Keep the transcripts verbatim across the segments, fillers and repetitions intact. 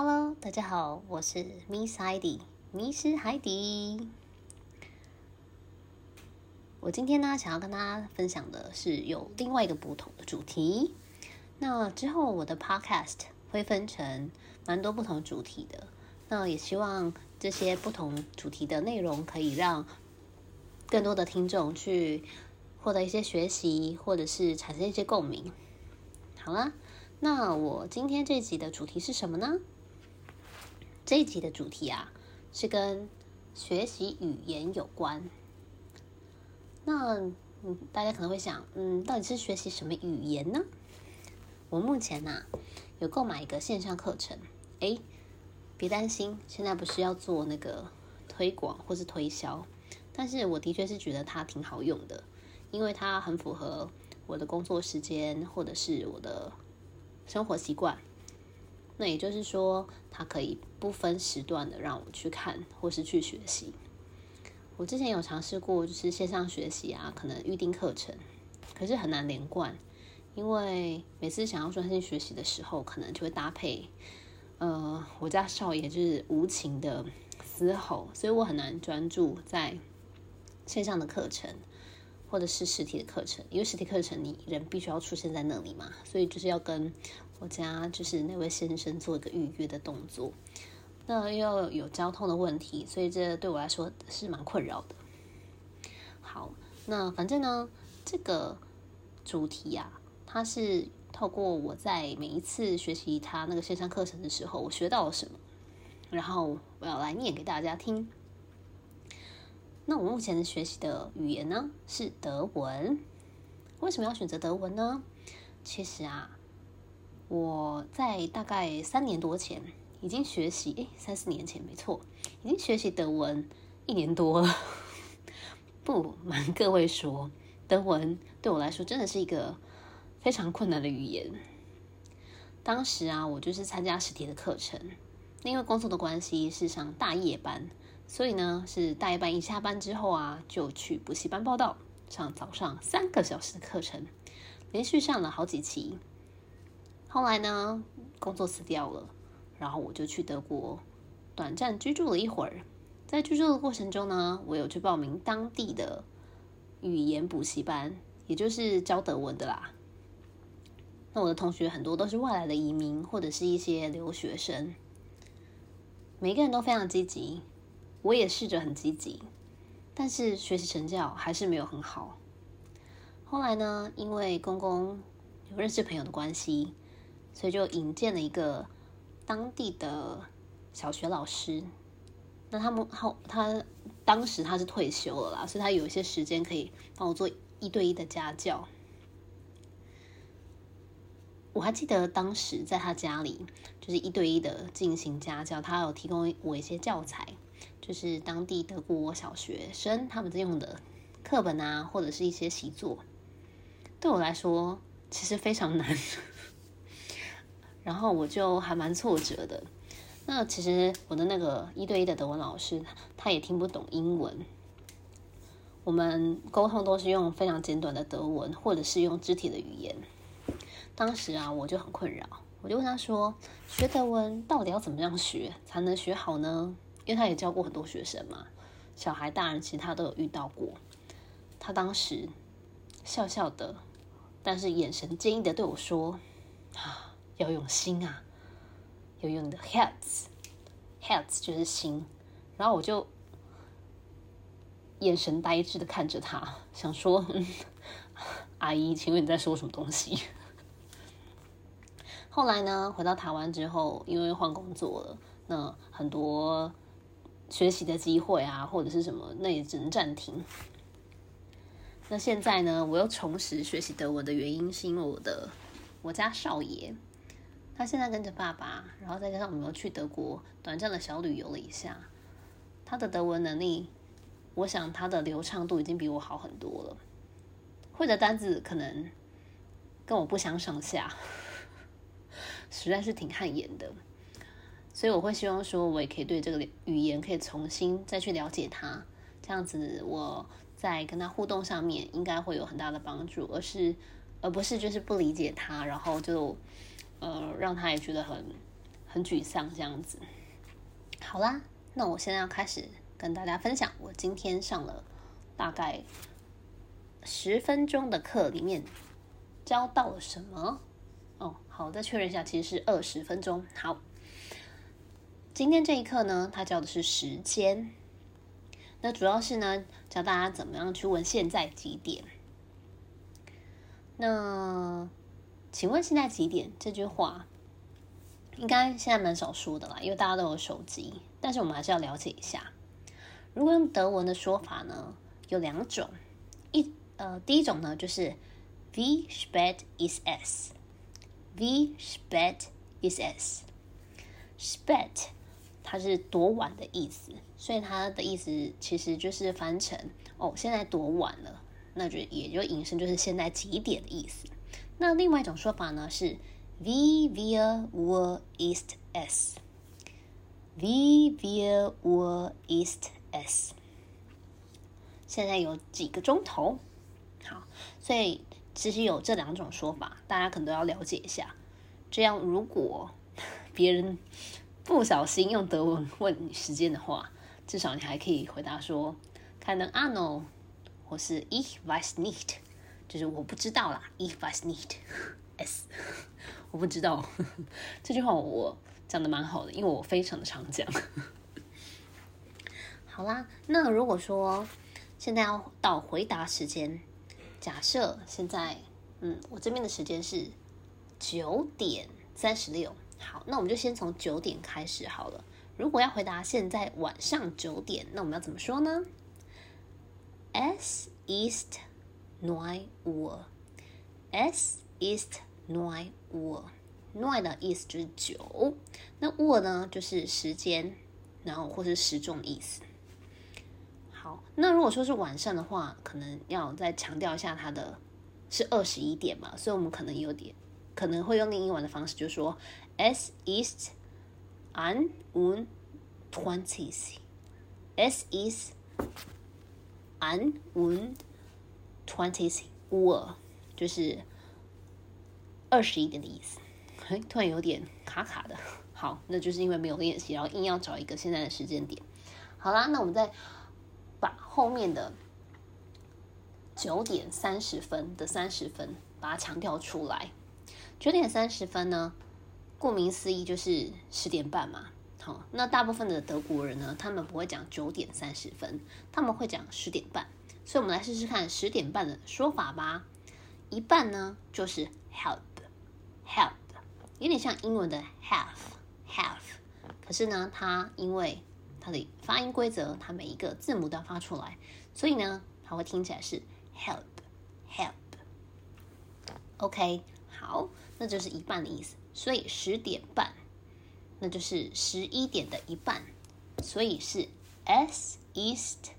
Hello， 大家好，我是 Miss Heidi， 迷失海底。我今天呢，想要跟大家分享的是有另外一个不同的主题。那之后我的 podcast 会分成蛮多不同主题的，那也希望这些不同主题的内容可以让更多的听众去获得一些学习，或者是产生一些共鸣。好啦，那我今天这集的主题是什么呢？这一集的主题啊，是跟学习语言有关。那、嗯、大家可能会想，嗯，到底是学习什么语言呢？我目前啊有购买一个线上课程，哎，别担心，现在不是要做那个推广或是推销，但是我的确是觉得它挺好用的，因为它很符合我的工作时间或者是我的生活习惯。那也就是说，它可以不分时段的让我去看或是去学习。我之前有尝试过，就是线上学习啊，可能预定课程，可是很难连贯，因为每次想要专心学习的时候，可能就会搭配，呃，我家少爷就是无情的嘶吼，所以我很难专注在线上的课程或者是实体的课程，因为实体课程你人必须要出现在那里嘛，所以就是要跟我家就是那位先生做一个预约的动作。那又有交通的问题，所以这对我来说是蛮困扰的。好，那反正呢，这个主题啊，它是透过我在每一次学习它那个线上课程的时候，我学到了什么，然后我要来念给大家听。那我目前学习的语言呢，是德文。为什么要选择德文呢？其实啊，我在大概三年多前已经学习，诶，三四年前没错，已经学习德文一年多了。不瞒各位说，德文对我来说真的是一个非常困难的语言。当时啊，我就是参加实体的课程，因为工作的关系是上大夜班。所以呢，是大夜班一下班之后啊，就去补习班报到，上早上三个小时的课程，连续上了好几期。后来呢，工作辞掉了，然后我就去德国短暂居住了一会儿。在居住的过程中呢，我有去报名当地的语言补习班，也就是教德文的啦。那我的同学很多都是外来的移民或者是一些留学生，每个人都非常积极。我也试着很积极，但是学习成效还是没有很好。后来呢，因为公公有认识朋友的关系，所以就引荐了一个当地的小学老师。那他们他他当时他是退休了啦，所以他有一些时间可以帮我做一对一的家教。我还记得当时在他家里就是一对一的进行家教，他有提供我一些教材。就是当地德国小学生他们在用的课本啊，或者是一些习作，对我来说其实非常难。然后我就还蛮挫折的。那其实我的那个一对一的德文老师，他也听不懂英文，我们沟通都是用非常简短的德文，或者是用肢体的语言。当时啊，我就很困扰，我就问他说，学德文到底要怎么样学才能学好呢？因为他也教过很多学生嘛，小孩大人其实他都有遇到过。他当时笑笑的，但是眼神坚毅的对我说、啊、要用心啊，要用你的 Herz Herz 就是心。然后我就眼神呆滞的看着他，想说、嗯、阿姨请问你在说什么东西。后来呢，回到台湾之后，因为换工作了，那很多学习的机会啊，或者是什么，那也只能暂停。那现在呢，我又重拾学习德文的原因，是因为我的我家少爷，他现在跟着爸爸，然后再加上我们又去德国短暂的小旅游了一下，他的德文能力，我想他的流畅度已经比我好很多了，会的单字可能跟我不相上下，实在是挺汗颜的。所以我会希望说，我也可以对这个语言可以重新再去了解它，这样子我在跟它互动上面应该会有很大的帮助，而是而不是就是不理解它，然后就呃让它也觉得很很沮丧这样子。好啦，那我现在要开始跟大家分享我今天上了大概十分钟的课里面教到了什么。哦，好，我再确认一下，其实是二十分钟。好，今天这一课呢，它教的是时间。那主要是呢，教大家怎么样去问现在几点。那请问现在几点这句话应该现在蛮少说的啦，因为大家都有手机，但是我们还是要了解一下。如果用德文的说法呢，有两种。一呃，第一种呢就是 Wie spät ist es Wie spät ist es Spät 它是多晚的意思，所以它的意思其实就是翻成哦，现在多晚了，那就也就引申就是现在几点的意思。那另外一种说法呢是 Wie viel Uhr ist es Wie viel Uhr ist es 现在有几个钟头。好，所以其实有这两种说法，大家可能都要了解一下，这样如果别人不小心用德文问你时间的话，至少你还可以回答说 Keine Ahnung 或是 Ich weiß nicht，就是我不知道啦 ，Ich weiß nicht es， 我不知道。这句话我讲的蛮好的，因为我非常的常讲。好啦，那如果说现在要到回答时间，假设现在，嗯，我这边的时间是九点三十六。好，那我们就先从九点开始好了。如果要回答现在晚上九点，那我们要怎么说呢？ Es ist Neun Uhr. Es ist neun Uhr. Neun 的意思就是九，那 Uhr 呢就是时间，然后或是时钟的意思。好，那如果说是晚上的话，可能要再强调一下它的是二十一点嘛，所以我们可能有点可能会用另一晚的方式，就说 Es ist ein und zwanzig. Es ist ein und Twenty Uhr 就是二十一点的意思。哎，突然有点卡卡的。好，那就是因为没有练习，然后硬要找一个现在的时间点。好啦，那我们再把后面的九点三十分的三十分把它强调出来。九点三十分呢，顾名思义就是十点半嘛。好，那大部分的德国人呢，他们不会讲九点三十分，他们会讲十点半。所以我们来试试看十点半的说法吧。一半呢就是 help help， 有点像英文的 half half， 可是呢它因为它的发音规则，它每一个字母都要发出来，所以呢它会听起来是 help help。 OK， 好，那就是一半的意思。所以十点半那就是十一点的一半，所以是 Es ist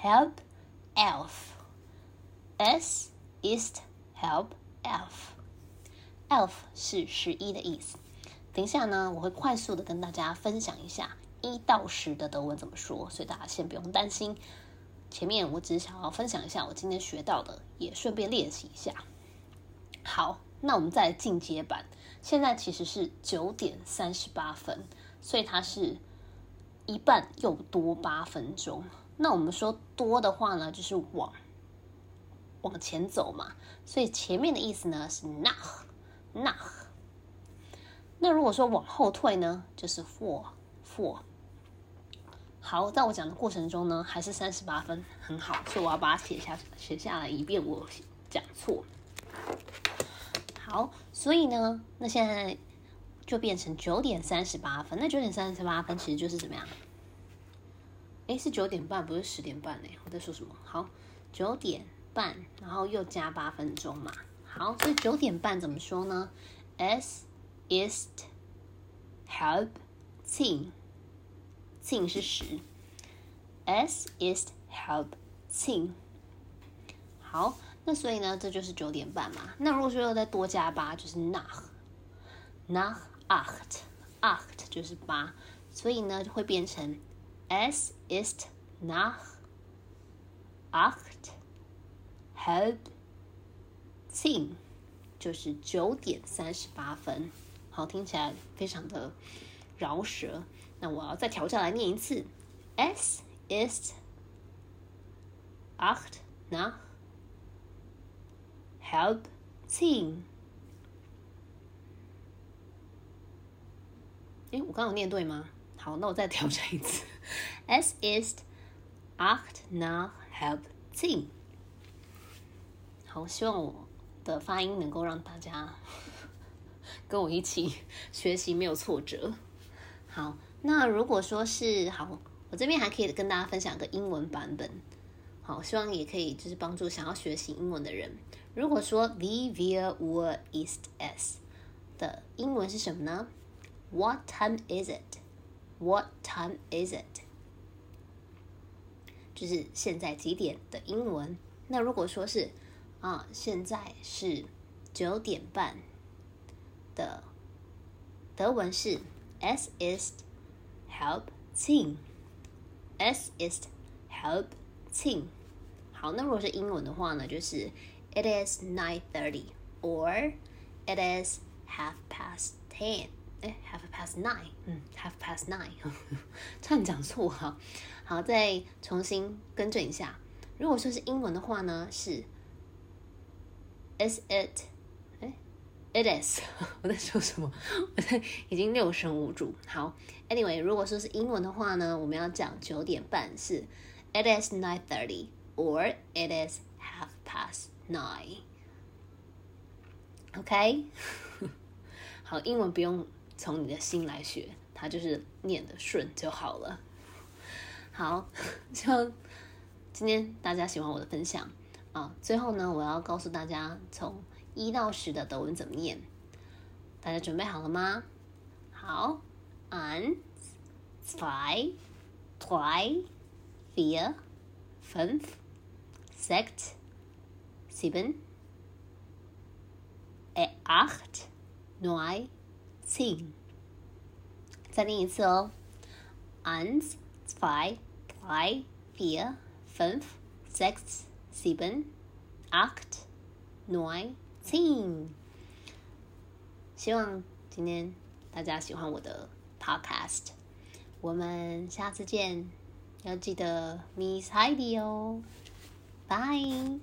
halb elf. Es ist halb elf. Elf 是十一的意思。等一下呢，我会快速的跟大家分享一下一到十的德文怎么说，所以大家先不用担心。前面我只想要分享一下我今天学到的，也顺便练习一下。好，那我们再来进阶版。现在其实是九点三十八分，所以它是一半又多八分钟。那我们说多的话呢，就是往往前走嘛，所以前面的意思呢是 nach nach。 那如果说往后退呢，就是 vor vor。 好，在我讲的过程中呢，还是三十八分，很好，所以我要把它写下写下来，以便我讲错。好，所以呢，那现在就变成九点三十八分。那九点三十八分其实就是怎么样？诶，是九点半，不是十点半诶，我在说什么？好，九点半，然后又加八分钟嘛。好，所以九点半怎么说呢？ Es ist halb zehn. Zehn 是十。Es ist halb zehn. 好，那所以呢，这就是九点半嘛。那如果说又再多加八，就是 nach nach acht. Acht 就是八，所以呢，就会变成Es ist nach acht halb zehn， 就是九点三十八分。好，听起来非常的饶舌。那我要再挑战来念一次 ：Es ist acht nach halb zehn。诶，我刚刚有念对吗？好，那我再挑战一次 ：Es ist acht nach halb zehn。好，希望我的发音能够让大家跟我一起学习，没有挫折。好，那如果说是好，我这边还可以跟大家分享个英文版本。好，希望也可以就是帮助想要学习英文的人。如果说 Wie viel Uhr ist es 的英文是什么呢？ What time is it? What time is it? 就是现在几点的英文。那如果说是啊，现在是九点半的德文是 Es ist halb zehn。 Es ist halb zehn。 好，那如果是英文的话呢，就是 It is nine thirty or It is half past ten。 哎 half past nine 嗯 half past nine 差点讲错哈。好，再重新更正一下，如果说是英文的话呢，是 Is it It is， 我在说什么？我在已经六神无主。好 ，Anyway， 如果说是英文的话呢，我们要讲九点半是 It is nine thirty or It is half past nine。OK， 好，英文不用从你的心来学，它就是念得顺就好了。好，希望今天大家喜欢我的分享啊。最后呢，我要告诉大家从一到十的德文怎么念？大家准备好了吗？好 ，eins, zwei, drei, vier, fünf, sechs, sieben, acht, neun, zehn。再念一次哦 ，eins, zwei, drei, vier, fünf, sechs, sieben, acht, neun。希望今天大家喜欢我的 podcast， 我们下次见，要记得 Miss Heidi 哦，拜。